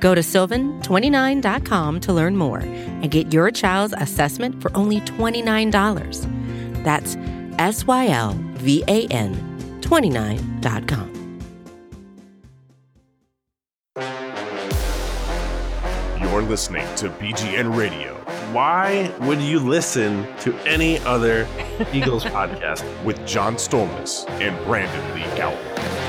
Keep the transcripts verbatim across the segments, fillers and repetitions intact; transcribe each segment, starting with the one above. Go to sylvan twenty-nine dot com to learn more and get your child's assessment for only twenty-nine dollars. That's S Y L V A N twenty-nine dot com. You're listening to B G N Radio. Why would you listen to any other Eagles podcast? With John Stormas and Brandon Lee Gowton.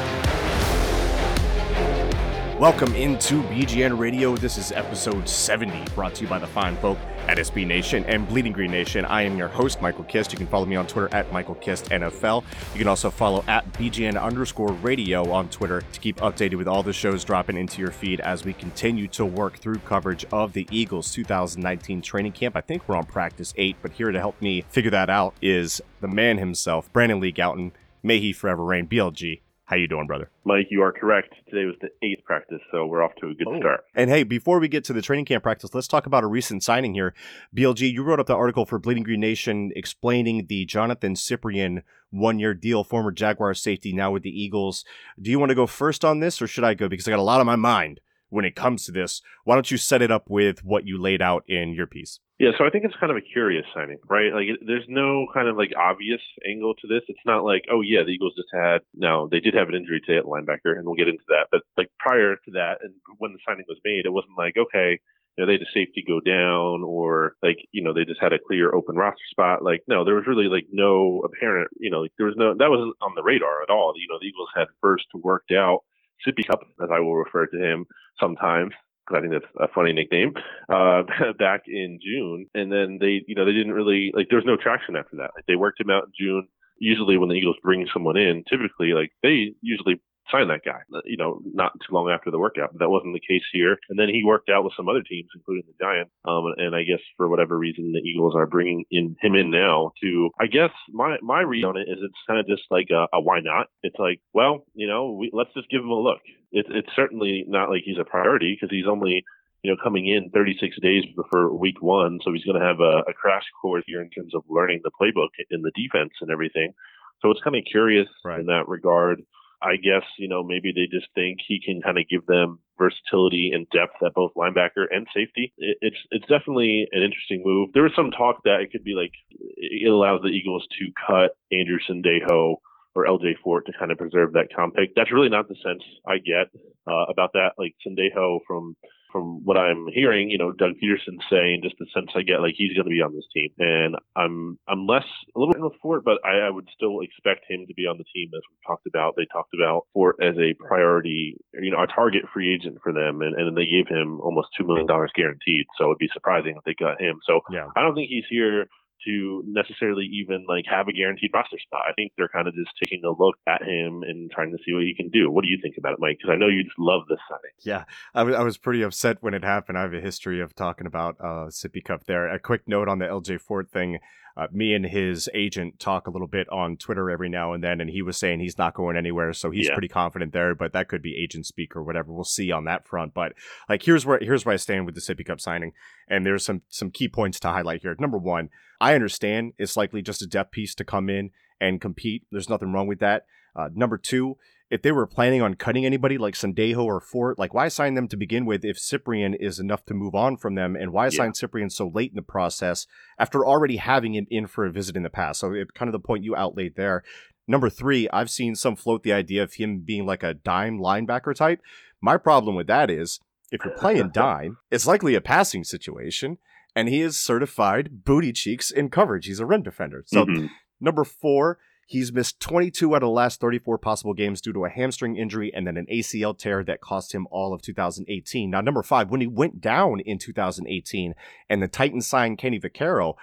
Welcome into B G N Radio. This is episode seventy, brought to you by the fine folk at S B Nation and Bleeding Green Nation. I am your host, Michael Kist. You can follow me on Twitter at Michael Kist N F L. You can also follow at B G N underscore radio on Twitter to keep updated with all the shows dropping into your feed as we continue to work through coverage of the Eagles two thousand nineteen training camp. I think we're on practice eight, but here to help me figure that out is the man himself, Brandon Lee Gowton. May he forever reign. B L G. How you doing, brother? Mike, you are correct. Today was the eighth practice, so we're off to a good oh. start. And hey, before we get to the training camp practice, let's talk about a recent signing here. B L G, you wrote up the article for Bleeding Green Nation explaining the Johnathan Cyprien one-year deal, former Jaguar safety, now with the Eagles. Do you want to go first on this, or should I go? Because I got a lot on my mind when it comes to this. Why don't you set it up with what you laid out in your piece? Yeah, so I think it's kind of a curious signing, right? Like, there's no kind of like obvious angle to this. It's not like, oh yeah, the Eagles just had, no, they did have an injury today at linebacker, and we'll get into that. But like prior to that, and when the signing was made, it wasn't like, okay, you know, they had a safety go down, or like, you know, they just had a clear open roster spot. Like, no, there was really like no apparent, you know, like there was no, that wasn't on the radar at all. You know, the Eagles had first worked out Sippy Cup, as I will refer to him sometimes, because I think that's a funny nickname, uh, back in June. And then they, you know, they didn't really, like, there was no traction after that. Like, they worked him out in June. Usually when the Eagles bring someone in, typically, like, they usually sign that guy, you know, not too long after the workout. But that wasn't the case here. And then he worked out with some other teams, including the Giants. Um, and I guess for whatever reason, the Eagles are bringing in him in now to, I guess my, my read on it is it's kind of just like a, a why not? It's like, well, you know, we, let's just give him a look. It, it's certainly not like he's a priority because he's only, you know, coming in thirty-six days before week one. So he's going to have a, a crash course here in terms of learning the playbook and the defense and everything. So it's kind of curious right. in that regard. I guess, you know, maybe they just think he can kind of give them versatility and depth at both linebacker and safety. It, it's it's definitely an interesting move. There was some talk that it could be like it allows the Eagles to cut Andrew Sendejo or L J Fort to kind of preserve that compact. That's really not the sense I get uh, about that. Like Sendejo, from from what I'm hearing, you know, Doug Peterson saying, just the sense I get, like he's going to be on this team. And I'm I'm less a little bit with Fort, but I, I would still expect him to be on the team. As we talked about, they talked about Fort as a priority, you know, a target free agent for them. And, and they gave him almost two million dollars guaranteed. So it'd be surprising if they got him. So yeah. I don't think he's here to necessarily even like have a guaranteed roster spot. I think they're kind of just taking a look at him and trying to see what he can do. What do you think about it, Mike? Because I know you just love this signing. Yeah, I, w- I was pretty upset when it happened. I have a history of talking about uh, Sippy Cup there. A quick note on the L J Fort thing. Uh, me and his agent talk a little bit on Twitter every now and then, and he was saying he's not going anywhere, so he's yeah. pretty confident there, but that could be agent speak or whatever. We'll see on that front. But like, here's where here's where I stand with the Sippy Cup signing, and there's some some key points to highlight here. Number one, I understand it's likely just a depth piece to come in and compete. There's nothing wrong with that. Uh, number two, if they were planning on cutting anybody like Sendejo or Fort, like why sign them to begin with if Cyprien is enough to move on from them? And why yeah. sign Cyprien so late in the process after already having him in for a visit in the past? So it, kind of the point you outlaid there. Number three, I've seen some float the idea of him being like a dime linebacker type. My problem with that is if you're playing dime, it's likely a passing situation. And he is certified booty cheeks in coverage. He's a rim defender. So mm-hmm. number four, he's missed twenty-two out of the last thirty-four possible games due to a hamstring injury and then an A C L tear that cost him all of two thousand eighteen. Now, number five, when he went down in two thousand eighteen and the Titans signed Kenny Vaccaro,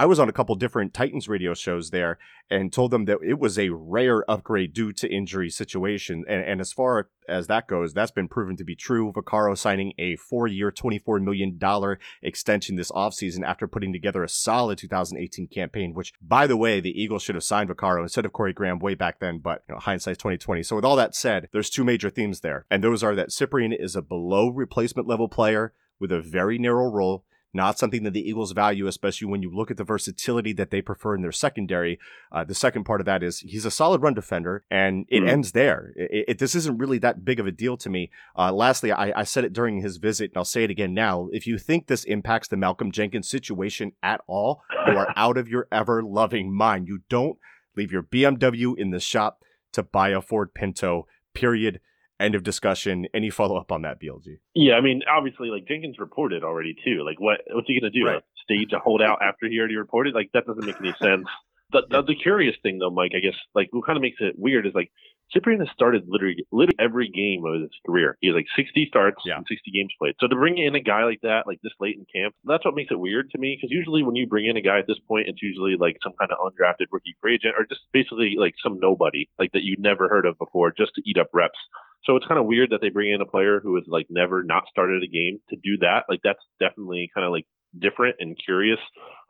I was on a couple different Titans radio shows there and told them that it was a rare upgrade due to injury situation. And, and as far as that goes, that's been proven to be true. Vaccaro signing a four-year, twenty-four million dollars extension this offseason after putting together a solid two thousand eighteen campaign, which, by the way, the Eagles should have signed Vaccaro instead of Corey Graham way back then, but you know, hindsight's twenty twenty. So with all that said, there's two major themes there, and those are that Cyprien is a below replacement level player with a very narrow role, not something that the Eagles value, especially when you look at the versatility that they prefer in their secondary. Uh, the second part of that is he's a solid run defender, and it mm. ends there. It, it, this isn't really that big of a deal to me. Uh, lastly, I, I said it during his visit, and I'll say it again now. If you think this impacts the Malcolm Jenkins situation at all, you are out of your ever-loving mind. You don't leave your B M W in the shop to buy a Ford Pinto, period. End of discussion. Any follow-up on that, B L G? Yeah, I mean, obviously, like, Jenkins reported already, too. Like, what what's he going to do? Right. Like, stage a holdout after he already reported? Like, that doesn't make any sense. The, the, the curious thing, though, Mike, I guess, like, what kind of makes it weird is, like, Cyprien has started literally, literally every game of his career. He has, like, sixty starts yeah. and sixty games played. So to bring in a guy like that, like, this late in camp, that's what makes it weird to me, because usually when you bring in a guy at this point, it's usually, like, some kind of undrafted rookie free agent or just basically, like, some nobody, like, that you'd never heard of before just to eat up reps. So it's kind of weird that they bring in a player who has, like, never not started a game to do that. Like, that's definitely kind of, like, different and curious.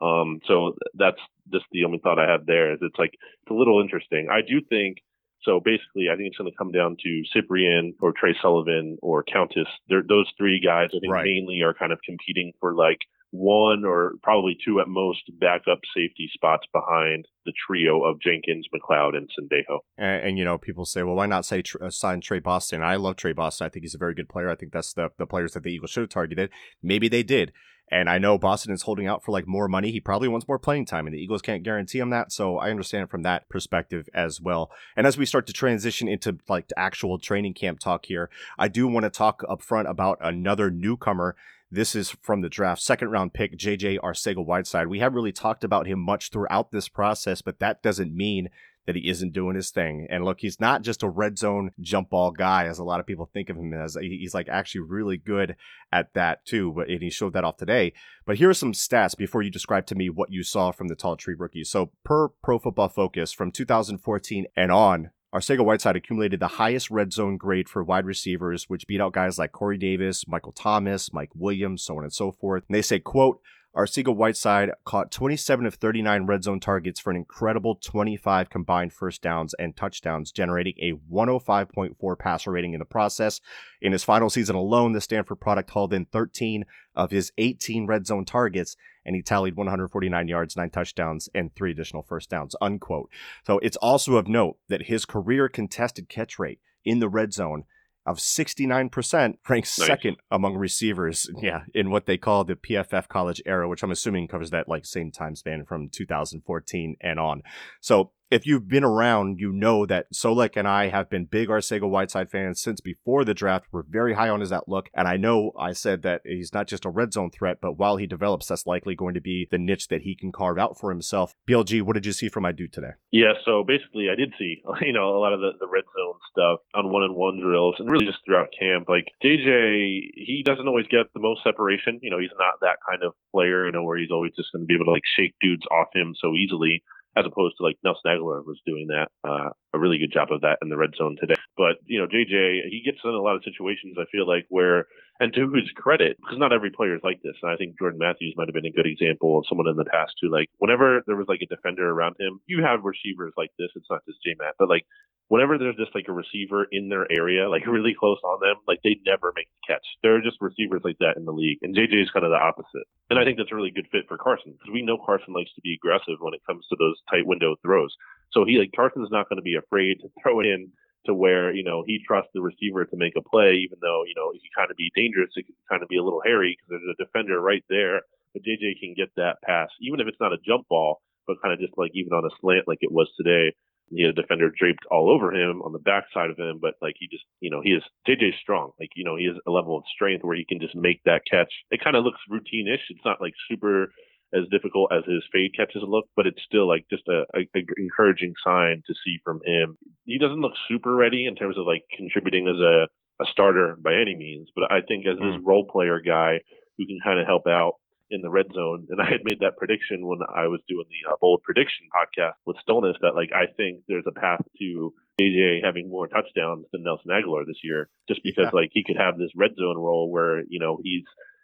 Um, so that's just the only thought I have there. Is it's, like, it's a little interesting. I do think – so basically I think it's going to come down to Cyprien or Trey Sullivan or Countess. They're, those three guys I think right. mainly are kind of competing for, like, one or probably two at most backup safety spots behind the trio of Jenkins, McLeod, and Sendejo. And, and you know, people say, well, why not say tr- sign Trey Boston? I love Trey Boston. I think he's a very good player. I think that's the, the players that the Eagles should have targeted. Maybe they did. And I know Boston is holding out for, like, more money. He probably wants more playing time, and the Eagles can't guarantee him that. So I understand it from that perspective as well. And as we start to transition into, like, actual training camp talk here, I do want to talk up front about another newcomer. This is from the draft, second-round pick, J J. Arcega-Whiteside. We haven't really talked about him much throughout this process, but that doesn't mean that he isn't doing his thing. And look, he's not just a red zone jump ball guy, as a lot of people think of him as. He's, like, actually really good at that, too, but and he showed that off today. But here are some stats before you describe to me what you saw from the Tall Tree rookie. So per Pro Football Focus, from two thousand fourteen and on, Arcega-Whiteside accumulated the highest red zone grade for wide receivers, which beat out guys like Corey Davis, Michael Thomas, Mike Williams, so on and so forth. And they say, quote, Arcega-Whiteside caught twenty-seven of thirty-nine red zone targets for an incredible twenty-five combined first downs and touchdowns, generating a one oh five point four passer rating in the process. In his final season alone, the Stanford product hauled in thirteen of his eighteen red zone targets, and he tallied one hundred forty-nine yards, nine touchdowns, and three additional first downs, unquote. So it's also of note that his career contested catch rate in the red zone of sixty-nine percent ranks nice. second among receivers, yeah, in what they call the P F F college era, which I'm assuming covers that, like, same time span from two thousand fourteen and on. So if you've been around, you know that Solak and I have been big Arcega-Whiteside fans since before the draft. We're very high on his outlook, and I know I said that he's not just a red zone threat, but while he develops, that's likely going to be the niche that he can carve out for himself. B L G, what did you see from my dude today? Yeah, so basically I did see, you know, a lot of the, the red zone stuff on one-on-one drills and really just throughout camp. Like, J J, he doesn't always get the most separation. You know, he's not that kind of player, you know, where he's always just going to be able to, like, shake dudes off him so easily, as opposed to, like, Nelson Agholor was doing that, uh, a really good job of that in the red zone today. But, you know, J J, he gets in a lot of situations, I feel like, where, and to his credit, because not every player is like this, and I think Jordan Matthews might have been a good example of someone in the past who, like, whenever there was, like, a defender around him, you have receivers like this, it's not just J-Matt, but, like, whenever there's just, like, a receiver in their area, like, really close on them, like, they never make the catch. There are just receivers like that in the league, and J J is kind of the opposite. And I think that's a really good fit for Carson, because we know Carson likes to be aggressive when it comes to those tight window throws. So he, like, Carson's not going to be afraid to throw it in to where, you know, he trusts the receiver to make a play, even though, you know, it can kind of be dangerous. It can kind of be a little hairy because there's a defender right there. But J J can get that pass, even if it's not a jump ball, but kind of just, like, even on a slant like it was today. You know, defender draped all over him on the backside of him, but, like, he just, you know, he is, J J's strong. Like, you know, he has a level of strength where he can just make that catch. It kind of looks routine-ish. It's not, like, super as difficult as his fade catches look, but it's still, like, just a, a, a encouraging sign to see from him. He doesn't look super ready in terms of, like, contributing as a, a starter by any means, but I think as mm. this role player guy who can kind of help out, in the red zone. And I had made that prediction when I was doing the uh, bold prediction podcast with Stillness that, like, I think there's a path to J J having more touchdowns than Nelson Agholor this year, just because, yeah. like, he could have this red zone role where, you know, he's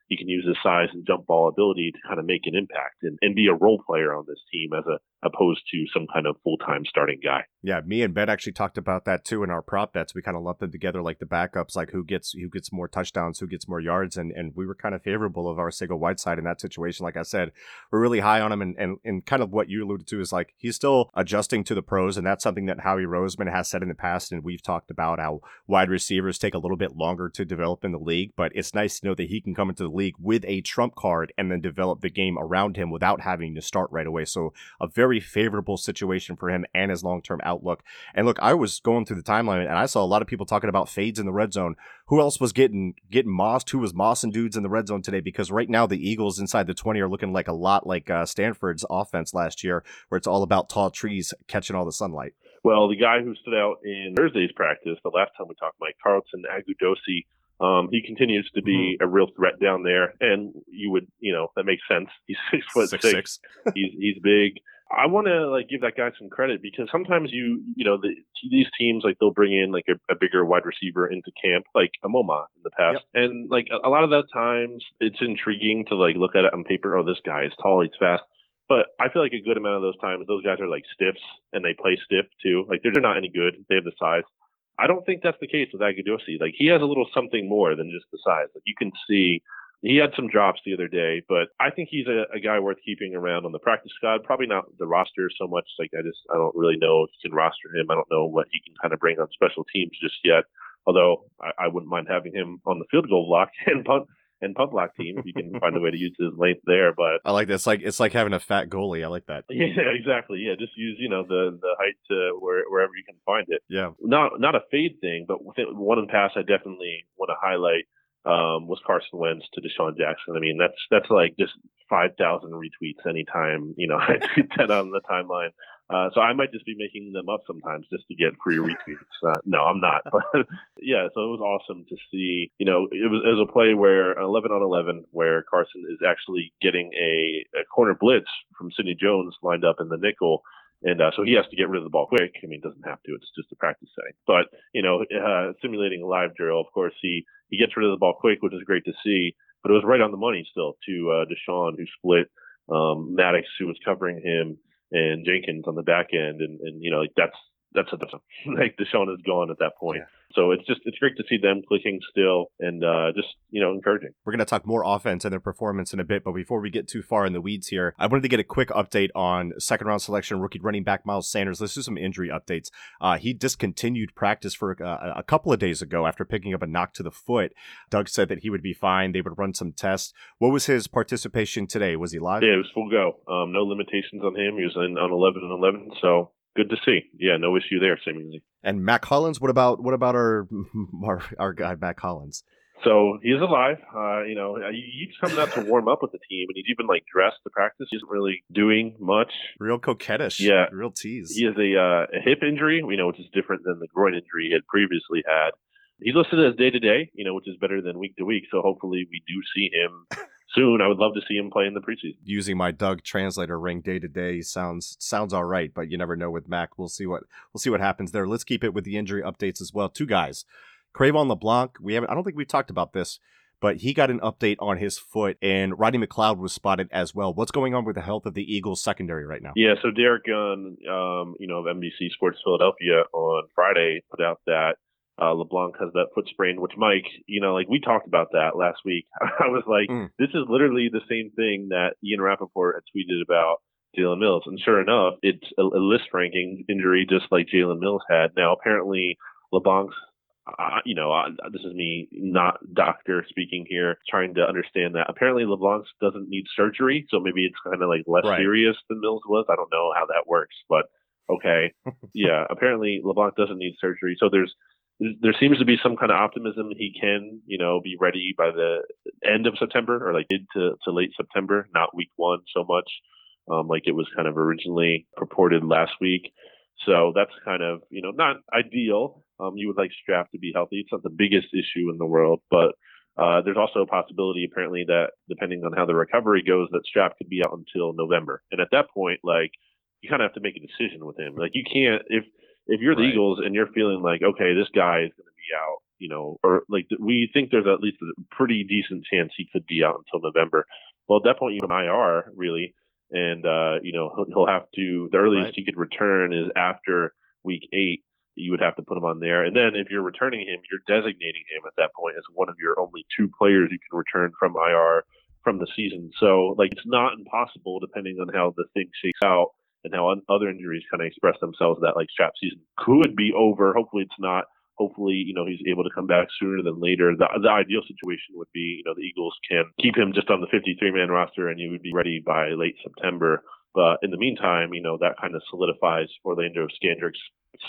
he can use his size and jump ball ability to kind of make an impact and, and be a role player on this team as a, opposed to some kind of full-time starting guy. Yeah, me and Ben actually talked about that too in our prop bets. We kind of lumped them together like the backups, like who gets who gets more touchdowns, who gets more yards, and and we were kind of favorable of Arcega-Whiteside in that situation. Like I said, we're really high on him, and, and, and kind of what you alluded to is like he's still adjusting to the pros, and that's something that Howie Roseman has said in the past, and we've talked about how wide receivers take a little bit longer to develop in the league, but it's nice to know that he can come into the league with a trump card and then develop the game around him without having to start right away. So a very favorable situation for him and his long-term outlook. Look and look, I was going through the timeline and I saw a lot of people talking about fades in the red zone. Who else was getting getting mossed? Who was mossing dudes in the red zone today? Because right now the Eagles inside the twenty are looking like a lot like uh, Stanford's offense last year, where it's all about tall trees catching all the sunlight. Well, the guy who stood out in Thursday's practice, the last time we talked, Mike Carlton Agudosie, um, he continues to be mm-hmm. a real threat down there, and you would you know that makes sense. He's six foot six. six. six. he's he's big. I want to like give that guy some credit because sometimes you, you know, the, these teams, like they'll bring in like a, a bigger wide receiver into camp, like a MoMA in the past. Yep. And like a, a lot of that times it's intriguing to like look at it on paper. Oh, this guy is tall. He's fast. But I feel like a good amount of those times, those guys are like stiffs and they play stiff too. Like they're not any good. They have the size. I don't think that's the case with Agudose. Like he has a little something more than just the size. Like you can see. He had some drops the other day, but I think he's a, a guy worth keeping around on the practice squad. Probably not the roster so much. Like I just, I don't really know if you can roster him. I don't know what he can kind of bring on special teams just yet. Although I, I wouldn't mind having him on the field goal block and punt and punt block team if you can find a way to use his length there. But I like that. It's like it's like having a fat goalie. I like that. Yeah, exactly. Yeah, just use you know the the height to where, wherever you can find it. Yeah. Not not a fade thing, but one pass I definitely want to highlight. Um, was Carson Wentz to DeSean Jackson. I mean, that's that's like just five thousand retweets anytime, you know, I tweet that on the timeline. Uh, so I might just be making them up sometimes just to get free retweets. Uh, no, I'm not. But yeah, so it was awesome to see, you know, it was, it was a play where eleven on eleven where Carson is actually getting a, a corner blitz from Sidney Jones lined up in the nickel. And uh, so he has to get rid of the ball quick. I mean, doesn't have to. It's just a practice setting. But, you know, uh, simulating a live drill, of course, he, he gets rid of the ball quick, which is great to see. But it was right on the money still to uh, DeSean, who split um, Maddox, who was covering him, and Jenkins on the back end. And, and you know, like that's that's a like DeSean is gone at that point. Yeah. So it's just it's great to see them clicking still and uh, just, you know, encouraging. We're going to talk more offense and their performance in a bit. But before we get too far in the weeds here, I wanted to get a quick update on second round selection rookie running back Miles Sanders. Let's do some injury updates. Uh, he discontinued practice for uh, a couple of days ago after picking up a knock to the foot. Doug said that he would be fine. They would run some tests. What was his participation today? Was he live? Yeah, it was full go. Um, no limitations on him. He was in on eleven and eleven. So. Good to see. Yeah, no issue there, seemingly. And Mac Collins, what about what about our our, our guy Mac Collins? So he's alive. Uh, you know, he's coming out to warm up with the team, and he's even like dressed to practice. He isn't really doing much. Real coquettish. Yeah, real tease. He has a, uh, a hip injury, you know, which is different than the groin injury he had previously had. He's listed as day to day, you know, which is better than week to week. So hopefully, we do see him. Soon, I would love to see him play in the preseason. Using my Doug translator ring day to day sounds sounds all right, but you never know with Mac. We'll see what we'll see what happens there. Let's keep it with the injury updates as well. Two guys, Cre'Von LeBlanc. We haven't. I don't think we've talked about this, but he got an update on his foot, and Rodney McLeod was spotted as well. What's going on with the health of the Eagles secondary right now? Yeah, so Derek Gunn, um, you know, of N B C Sports Philadelphia on Friday put out that. Uh, LeBlanc has that foot sprain, which Mike, you know, like we talked about that last week. I was like, mm. this is literally the same thing that Ian Rappaport had tweeted about Jalen Mills. And sure enough, it's a, a list ranking injury just like Jalen Mills had. Now, apparently, LeBlanc's, uh, you know, uh, this is me, not doctor speaking here, trying to understand that. Apparently, LeBlanc doesn't need surgery. So maybe it's kind of like less right. serious than Mills was. I don't know how that works, but okay. yeah, apparently, LeBlanc doesn't need surgery. So there's There seems to be some kind of optimism he can, you know, be ready by the end of September or like mid to, to late September, not week one so much um, like it was kind of originally purported last week. So that's kind of, you know, not ideal. Um, you would like Straff to be healthy. It's not the biggest issue in the world, but Uh, there's also a possibility, apparently, that depending on how the recovery goes, that Strap could be out until November. And at that point, like, you kind of have to make a decision with him. Like, you can't if if you're the right. Eagles and you're feeling like, okay, this guy is going to be out, you know, or like we think there's at least a pretty decent chance he could be out until November. Well, at that point, you know, I R really, and uh, you know, he'll, he'll have to. The earliest right. he could return is after week eight. You would have to put him on there. And then if you're returning him, you're designating him at that point as one of your only two players you can return from I R from the season. So, like, it's not impossible, depending on how the thing shakes out and how un- other injuries kind of express themselves, that, like, Strap season could be over. Hopefully it's not. Hopefully, you know, he's able to come back sooner than later. The, the ideal situation would be, you know, the Eagles can keep him just on the fifty-three man roster and he would be ready by late September. But in the meantime, you know, that kind of solidifies Orlando Scandrick's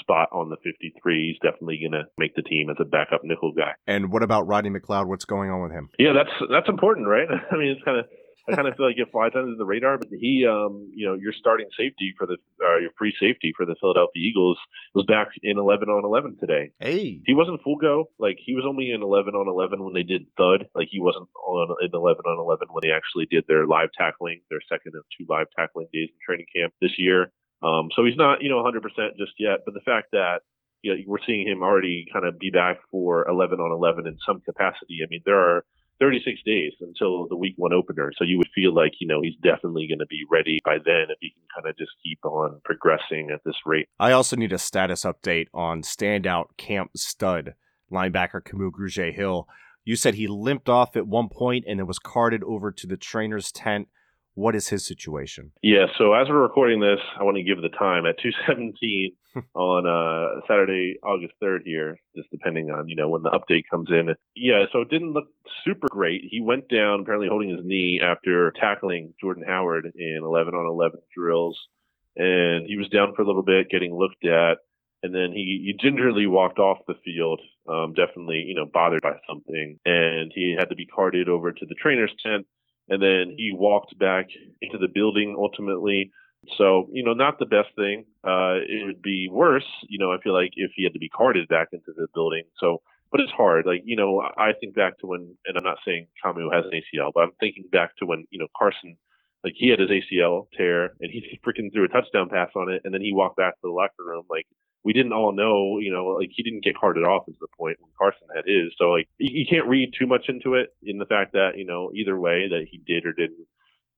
spot on the fifty-three. He's definitely going to make the team as a backup nickel guy. And what about Rodney McLeod? What's going on with him? Yeah, that's that's important, right? I mean, it's kind of I kind of feel like it flies under the radar, but he, um, you know, your starting safety for the uh, your free safety for the Philadelphia Eagles was back in eleven on eleven today. Hey, he wasn't full go. Like, he was only in eleven on eleven when they did thud. Like, he wasn't on in eleven on eleven when they actually did their live tackling, their second of two live tackling days in training camp this year. Um, so he's not, you know, one hundred percent just yet, but the fact that, you know, we're seeing him already kind of be back for eleven on eleven in some capacity. I mean, there are thirty-six days until the week one opener. So you would feel like, you know, he's definitely going to be ready by then if he can kind of just keep on progressing at this rate. I also need a status update on standout camp stud linebacker Kamu Grugier-Hill. You said he limped off at one point and then was carted over to the trainer's tent. What is his situation? Yeah, so as we're recording this, I want to give the time at two seventeen on uh, Saturday, August third here, just depending on, you know, when the update comes in. Yeah, so it didn't look super great. He went down apparently holding his knee after tackling Jordan Howard in eleven on eleven drills. And he was down for a little bit, getting looked at. And then he, he gingerly walked off the field, um, definitely, you know, bothered by something. And he had to be carted over to the trainer's tent. And then he walked back into the building ultimately. So, you know, not the best thing. Uh, it would be worse, you know, I feel like, if he had to be carted back into the building. So, but it's hard. Like, you know, I think back to when, and I'm not saying Kamu has an A C L, but I'm thinking back to when, you know, Carson, like, he had his A C L tear and he freaking threw a touchdown pass on it. And then he walked back to the locker room. Like, we didn't all know, you know, like, he didn't get carted off is the point when Carson had his. So, like, you can't read too much into it in the fact that, you know, either way that he did or didn't,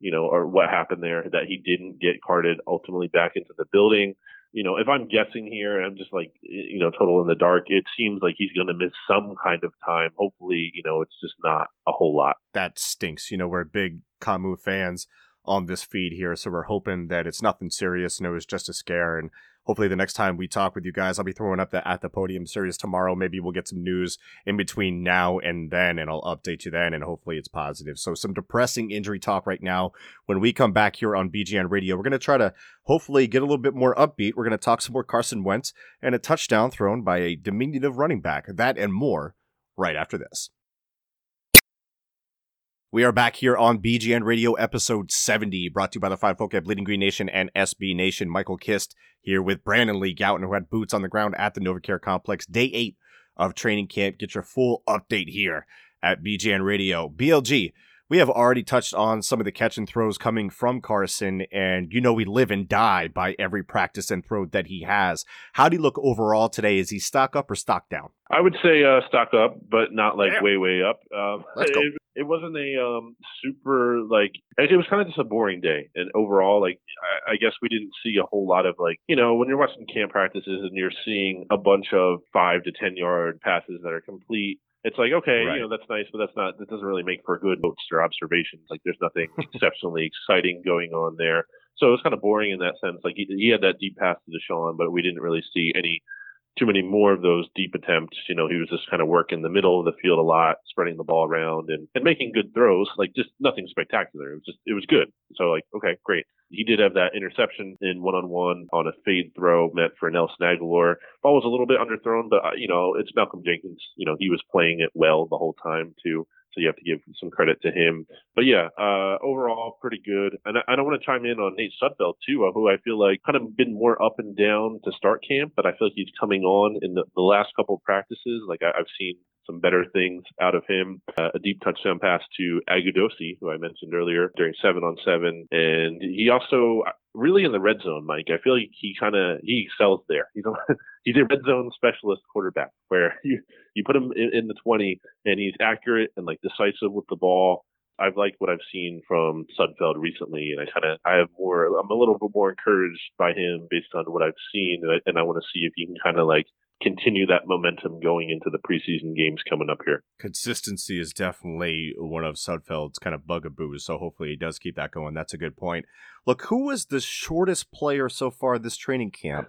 you know, or what happened there, that he didn't get carted ultimately back into the building. You know, if I'm guessing here, I'm just like, you know, total in the dark. It seems like he's going to miss some kind of time. Hopefully, you know, it's just not a whole lot. That stinks. You know, we're big Kamu fans on this feed here, so we're hoping that it's nothing serious and it was just a scare. And hopefully the next time we talk with you guys, I'll be throwing up the At the Podium series tomorrow. Maybe we'll get some news in between now and then, and I'll update you then, and hopefully it's positive. So some depressing injury talk right now. When we come back here on B G N Radio, we're going to try to hopefully get a little bit more upbeat. We're going to talk some more Carson Wentz and a touchdown thrown by a diminutive running back. That and more right after this. We are back here on B G N Radio, episode seventy, brought to you by the fine folk at Bleeding Green Nation and S B Nation. Michael Kist here with Brandon Lee Gowton, who had boots on the ground at the NovaCare Complex, day eight of training camp. Get your full update here at B G N Radio. B L G, we have already touched on some of the catch and throws coming from Carson, and you know we live and die by every practice and throw that he has. How do you look overall today? Is he stock up or stock down? I would say uh, stock up, but not like Damn. way, way up. Um, Let's go. It, it wasn't a um, super, like, it was kind of just a boring day. And overall, like, I, I guess we didn't see a whole lot of, like, you know, when you're watching camp practices and you're seeing a bunch of five to ten yard passes that are complete, it's like, okay, right. you know, that's nice, but that's not, that doesn't really make for good notes or observations. Like, there's nothing exceptionally exciting going on there. So it was kind of boring in that sense. Like, he, he had that deep pass to DeSean, but we didn't really see any, too many more of those deep attempts. You know, he was just kind of working the middle of the field a lot, spreading the ball around and, and making good throws, like, just nothing spectacular. It was just, it was good. So, like, okay, great. He did have that interception in one-on-one on a fade throw meant for Nelson Agholor. Ball was a little bit underthrown, but, you know, it's Malcolm Jenkins. You know, he was playing it well the whole time, too. So you have to give some credit to him. But, yeah, uh, overall, pretty good. And I, I don't want to chime in on Nate Sudfeld, too, who I feel like kind of been more up and down to start camp, but I feel like he's coming on in the, the last couple of practices. Like, I, I've seen some better things out of him. Uh, a deep touchdown pass to Agudosie, who I mentioned earlier, during seven on seven. And he also really in the red zone, Mike, I feel like he kind of, he excels there. He's a, he's a red zone specialist quarterback where you, you put him in, in the twenty and he's accurate and like decisive with the ball. I've liked what I've seen from Sudfeld recently, and I kind of, I have more, I'm a little bit more encouraged by him based on what I've seen. And I, and I want to see if he can kind of like continue that momentum going into the preseason games coming up here. Consistency is definitely one of Sudfeld's kind of bugaboos, so hopefully he does keep that going. That's a good point. Look, who was the shortest player so far this training camp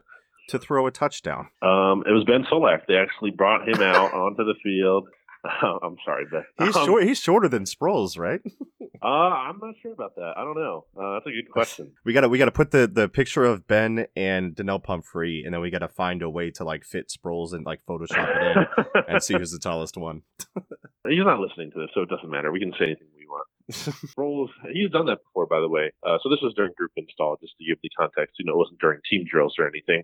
to throw a touchdown? Um, it was Ben Solak. They actually brought him out onto the field. Oh, I'm sorry, Ben. He's um, short. He's shorter than Sproles, right? uh, I'm not sure about that. I don't know. Uh, that's a good question. We gotta we gotta put the, the picture of Ben and Donnell Pumphrey, and then we gotta find a way to like fit Sproles and like Photoshop it in and see who's the tallest one. He's not listening to this, so it doesn't matter. We can say anything we want. Sproles, he's done that before, by the way. Uh, so this was during group install, just to give the context. You know, it wasn't during team drills or anything.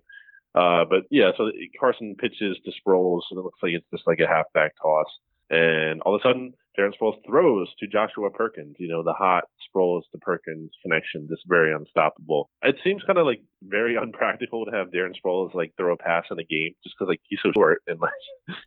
Uh, but yeah, so Carson pitches to Sproles, and it looks like it's just like a halfback toss. And all of a sudden, Darren Sproles throws to Joshua Perkins. You know, the hot Sproles to Perkins connection, just very unstoppable. It seems kind of like very unpractical to have Darren Sproles like throw a pass in a game just because like he's so short and like,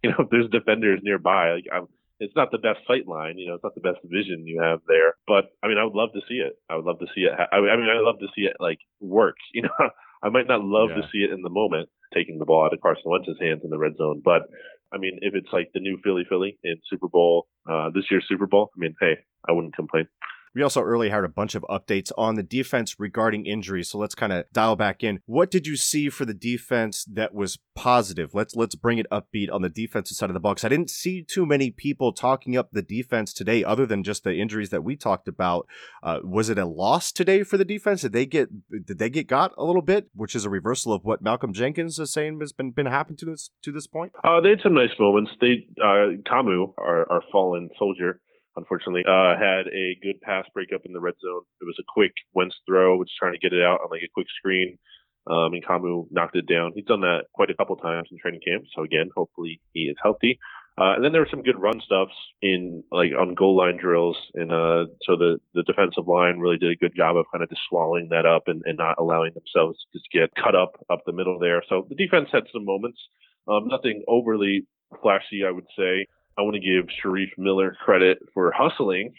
you know, if there's defenders nearby, like I'm, it's not the best sight line. You know, it's not the best vision you have there. But I mean, I would love to see it. I would love to see it. Ha- I mean, I'd love to see it like work. You know, I might not love yeah. to see it in the moment, taking the ball out of Carson Wentz's hands in the red zone, but. I mean, if it's like the new Philly Philly in Super Bowl, uh, this year's Super Bowl, I mean, hey, I wouldn't complain. We also earlier had a bunch of updates on the defense regarding injuries, so let's kind of dial back in. What did you see for the defense that was positive? Let's let's bring it upbeat on the defensive side of the ball, because I didn't see too many people talking up the defense today other than just the injuries that we talked about. Uh, was it a loss today for the defense? Did they get did they get got a little bit, which is a reversal of what Malcolm Jenkins is saying has been, been happening to this, to this point? Uh, they had some nice moments. They uh, Kamu, our, our fallen soldier, unfortunately, uh, had a good pass breakup in the red zone. It was a quick Wentz throw, which is trying to get it out on like a quick screen. Um, and Kamu knocked it down. He's done that quite a couple times in training camp. So again, hopefully he is healthy. Uh, and then there were some good run stuffs in like on goal line drills. And, uh, so the, the defensive line really did a good job of kind of just swallowing that up and, and not allowing themselves to just get cut up, up the middle there. So the defense had some moments, um, nothing overly flashy, I would say. I want to give Sharif Miller credit for hustling.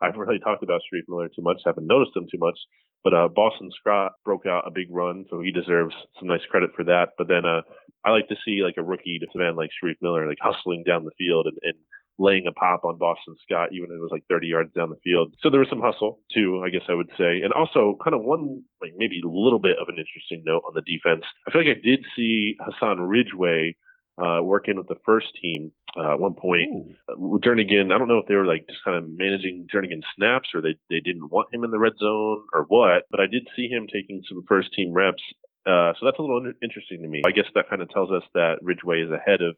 I've really talked about Sharif Miller too much. Haven't noticed him too much. But uh, Boston Scott broke out a big run, so he deserves some nice credit for that. But then uh, I like to see like a rookie defensive end like Sharif Miller like hustling down the field and, and laying a pop on Boston Scott, even if it was like thirty yards down the field. So there was some hustle too, I guess I would say. And also kind of one, like maybe a little bit of an interesting note on the defense. I feel like I did see Hassan Ridgeway Uh, working with the first team uh, at one point. Ooh. Jernigan, I don't know if they were like just kind of managing Jernigan snaps or they, they didn't want him in the red zone or what, but I did see him taking some first team reps. Uh, so that's a little interesting to me. I guess that kind of tells us that Ridgeway is ahead of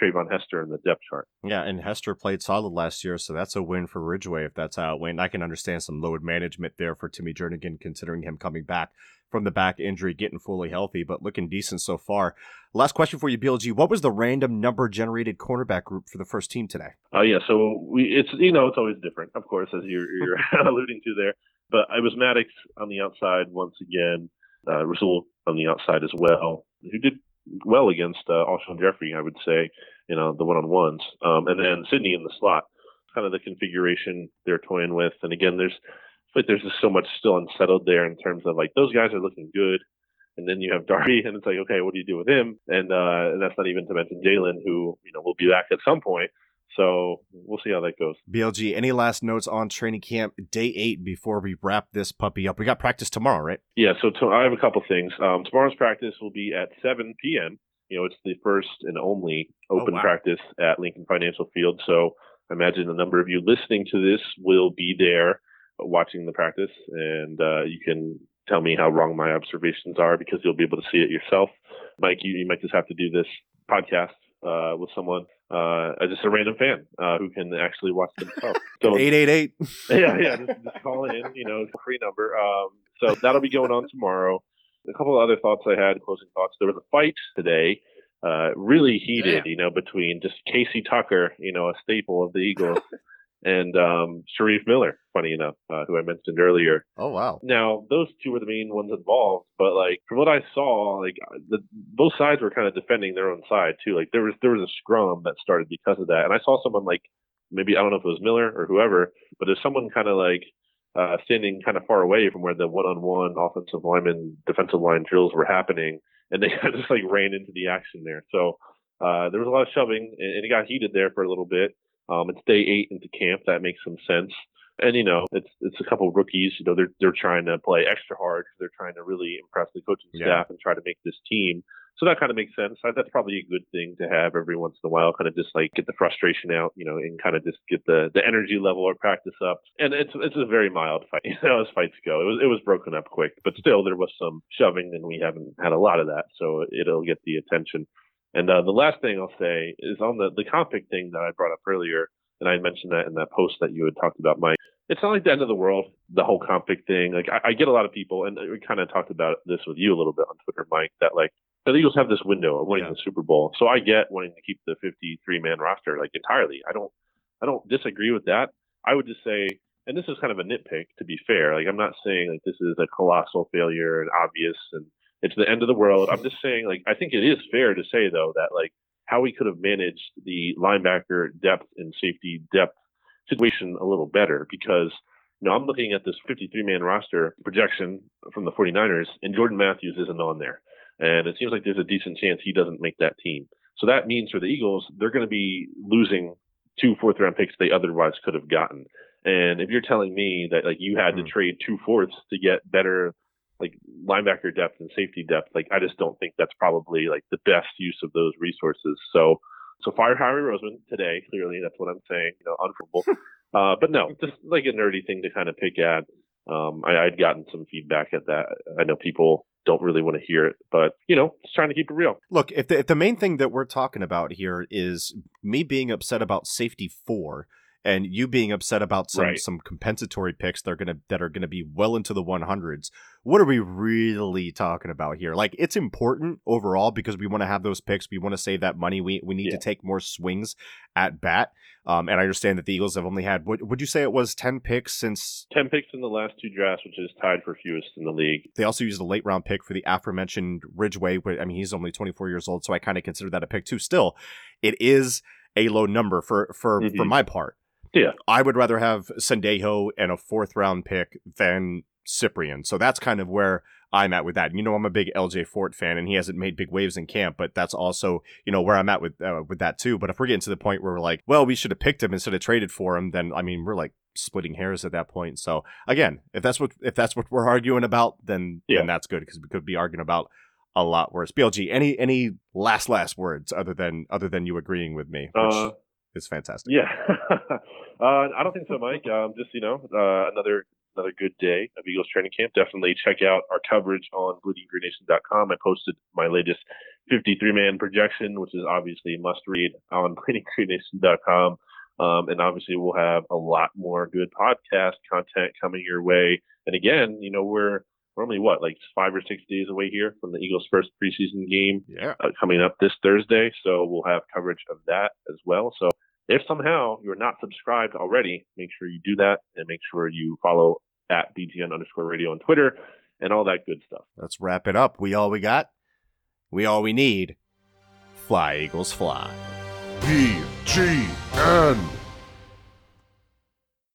Treyvon Hester in the depth chart. Yeah, and Hester played solid last year, so that's a win for Ridgeway if that's how it went. I can understand some load management there for Timmy Jernigan, considering him coming back from the back injury, getting fully healthy, but looking decent so far. Last question for you, B L G. What was the random number-generated cornerback group for the first team today? Oh, uh, yeah, so we it's you know, it's always different, of course, as you're, you're alluding to there. But it was Maddox on the outside once again, uh, Rasul on the outside as well, who did well against uh, Alshon Jeffrey, I would say, you know, the one-on-ones. Um, and then Sydney in the slot, kind of the configuration they're toying with. And again, there's like there's just so much still unsettled there in terms of like those guys are looking good. And then you have Darby, and it's like, okay, what do you do with him? And, uh, and that's not even to mention Jalen, who, you know, will be back at some point. So we'll see how that goes. B L G, any last notes on training camp day eight before we wrap this puppy up? We got practice tomorrow, right? Yeah, so to- I have a couple things. Um, tomorrow's practice will be at seven p.m. You know, it's the first and only open oh, wow. practice at Lincoln Financial Field. So I imagine a number of you listening to this will be there watching the practice, and uh, you can tell me how wrong my observations are because you'll be able to see it yourself. Mike, you, you might just have to do this podcast uh, with someone. Uh, just a random fan uh, who can actually watch themselves. So, eight eight eight. Yeah, yeah. Just, just call in, you know, free number. Um, so that'll be going on tomorrow. A couple of other thoughts I had, closing thoughts. There was a fight today uh, really heated, Damn. you know, between just Casey Tucker, you know, a staple of the Eagles, and um, Sharif Miller, funny enough, uh, who I mentioned earlier. Oh, wow. Now, those two were the main ones involved, but, like, from what I saw, like, the, both sides were kind of defending their own side, too. Like, there was there was a scrum that started because of that, and I saw someone, like, maybe, I don't know if it was Miller or whoever, but there's someone kind of, like, uh, standing kind of far away from where the one-on-one offensive lineman defensive line drills were happening, and they kind of just, like, ran into the action there. So uh, there was a lot of shoving, and, and it got heated there for a little bit. Um, it's day eight into camp. That makes some sense. And, you know, it's it's a couple of rookies. You know, they're they're trying to play extra hard because they're trying to really impress the coaching yeah. staff and try to make this team. So that kind of makes sense. That's probably a good thing to have every once in a while, kind of just like get the frustration out, you know, and kind of just get the, the energy level or practice up. And it's it's a very mild fight, you know, as fights go. It was it was broken up quick, but still there was some shoving, and we haven't had a lot of that, so it'll get the attention. And uh, the last thing I'll say is on the, the config thing that I brought up earlier, and I mentioned that in that post that you had talked about, Mike. It's not like the end of the world, the whole config thing. Like I, I get a lot of people, and we kind of talked about this with you a little bit on Twitter, Mike, that like the Eagles have this window of winning yeah. the Super Bowl. So I get wanting to keep the fifty-three man roster like entirely. I don't I don't disagree with that. I would just say, and this is kind of a nitpick to be fair, like I'm not saying like this is a colossal failure and obvious and it's the end of the world. I'm just saying, like, I think it is fair to say, though, that, like, how we could have managed the linebacker depth and safety depth situation a little better because, you know, I'm looking at this fifty-three man roster projection from the 49ers, and Jordan Matthews isn't on there. And it seems like there's a decent chance he doesn't make that team. So that means for the Eagles, they're going to be losing two fourth-round picks they otherwise could have gotten. And if you're telling me that, like, you had mm-hmm. to trade two fourths to get better – like linebacker depth and safety depth, like I just don't think that's probably like the best use of those resources. So, so fire Harry Roseman today. Clearly, that's what I'm saying. You know, unforgivable. uh, but no, just like a nerdy thing to kind of pick at. Um, I, I'd gotten some feedback at that. I know people don't really want to hear it, but you know, just trying to keep it real. Look, if the, if the main thing that we're talking about here is me being upset about safety four. And you being upset about some, right. some compensatory picks that are gonna that are gonna be well into the hundreds. What are we really talking about here? Like, it's important overall because we want to have those picks. We want to save that money. We we need yeah. to take more swings at bat. Um, and I understand that the Eagles have only had. Would would you say it was ten picks since ten picks in the last two drafts, which is tied for fewest in the league. They also used a late round pick for the aforementioned Ridgeway. But I mean, he's only twenty-four years old, so I kind of consider that a pick too. Still, it is a low number for for mm-hmm. for my part. Yeah, I would rather have Sendejo and a fourth round pick than Cyprien. So that's kind of where I'm at with that. You know, I'm a big L J Fort fan, and he hasn't made big waves in camp, but that's also, you know, where I'm at with uh, with that too. But if we're getting to the point where we're like, well, we should have picked him instead of traded for him, then I mean, we're like splitting hairs at that point. So again, if that's what if that's what we're arguing about, then yeah. then that's good because we could be arguing about a lot worse. B L G, any any last last words other than other than you agreeing with me? Which, uh... It's fantastic. Yeah. uh, I don't think so, Mike. Um, just, you know, uh, another another good day of Eagles training camp. Definitely check out our coverage on bleeding green nation dot com. I posted my latest fifty-three man projection, which is obviously a must-read on bleeding green nation dot com. Um, and obviously we'll have a lot more good podcast content coming your way. And again, you know, we're normally what, like five or six days away here from the Eagles' first preseason game yeah. uh, coming up this Thursday. So we'll have coverage of that as well. So if somehow you're not subscribed already, make sure you do that and make sure you follow at B G N underscore radio on Twitter and all that good stuff. Let's wrap it up. We all we got. We all we need. Fly, Eagles, fly. B G N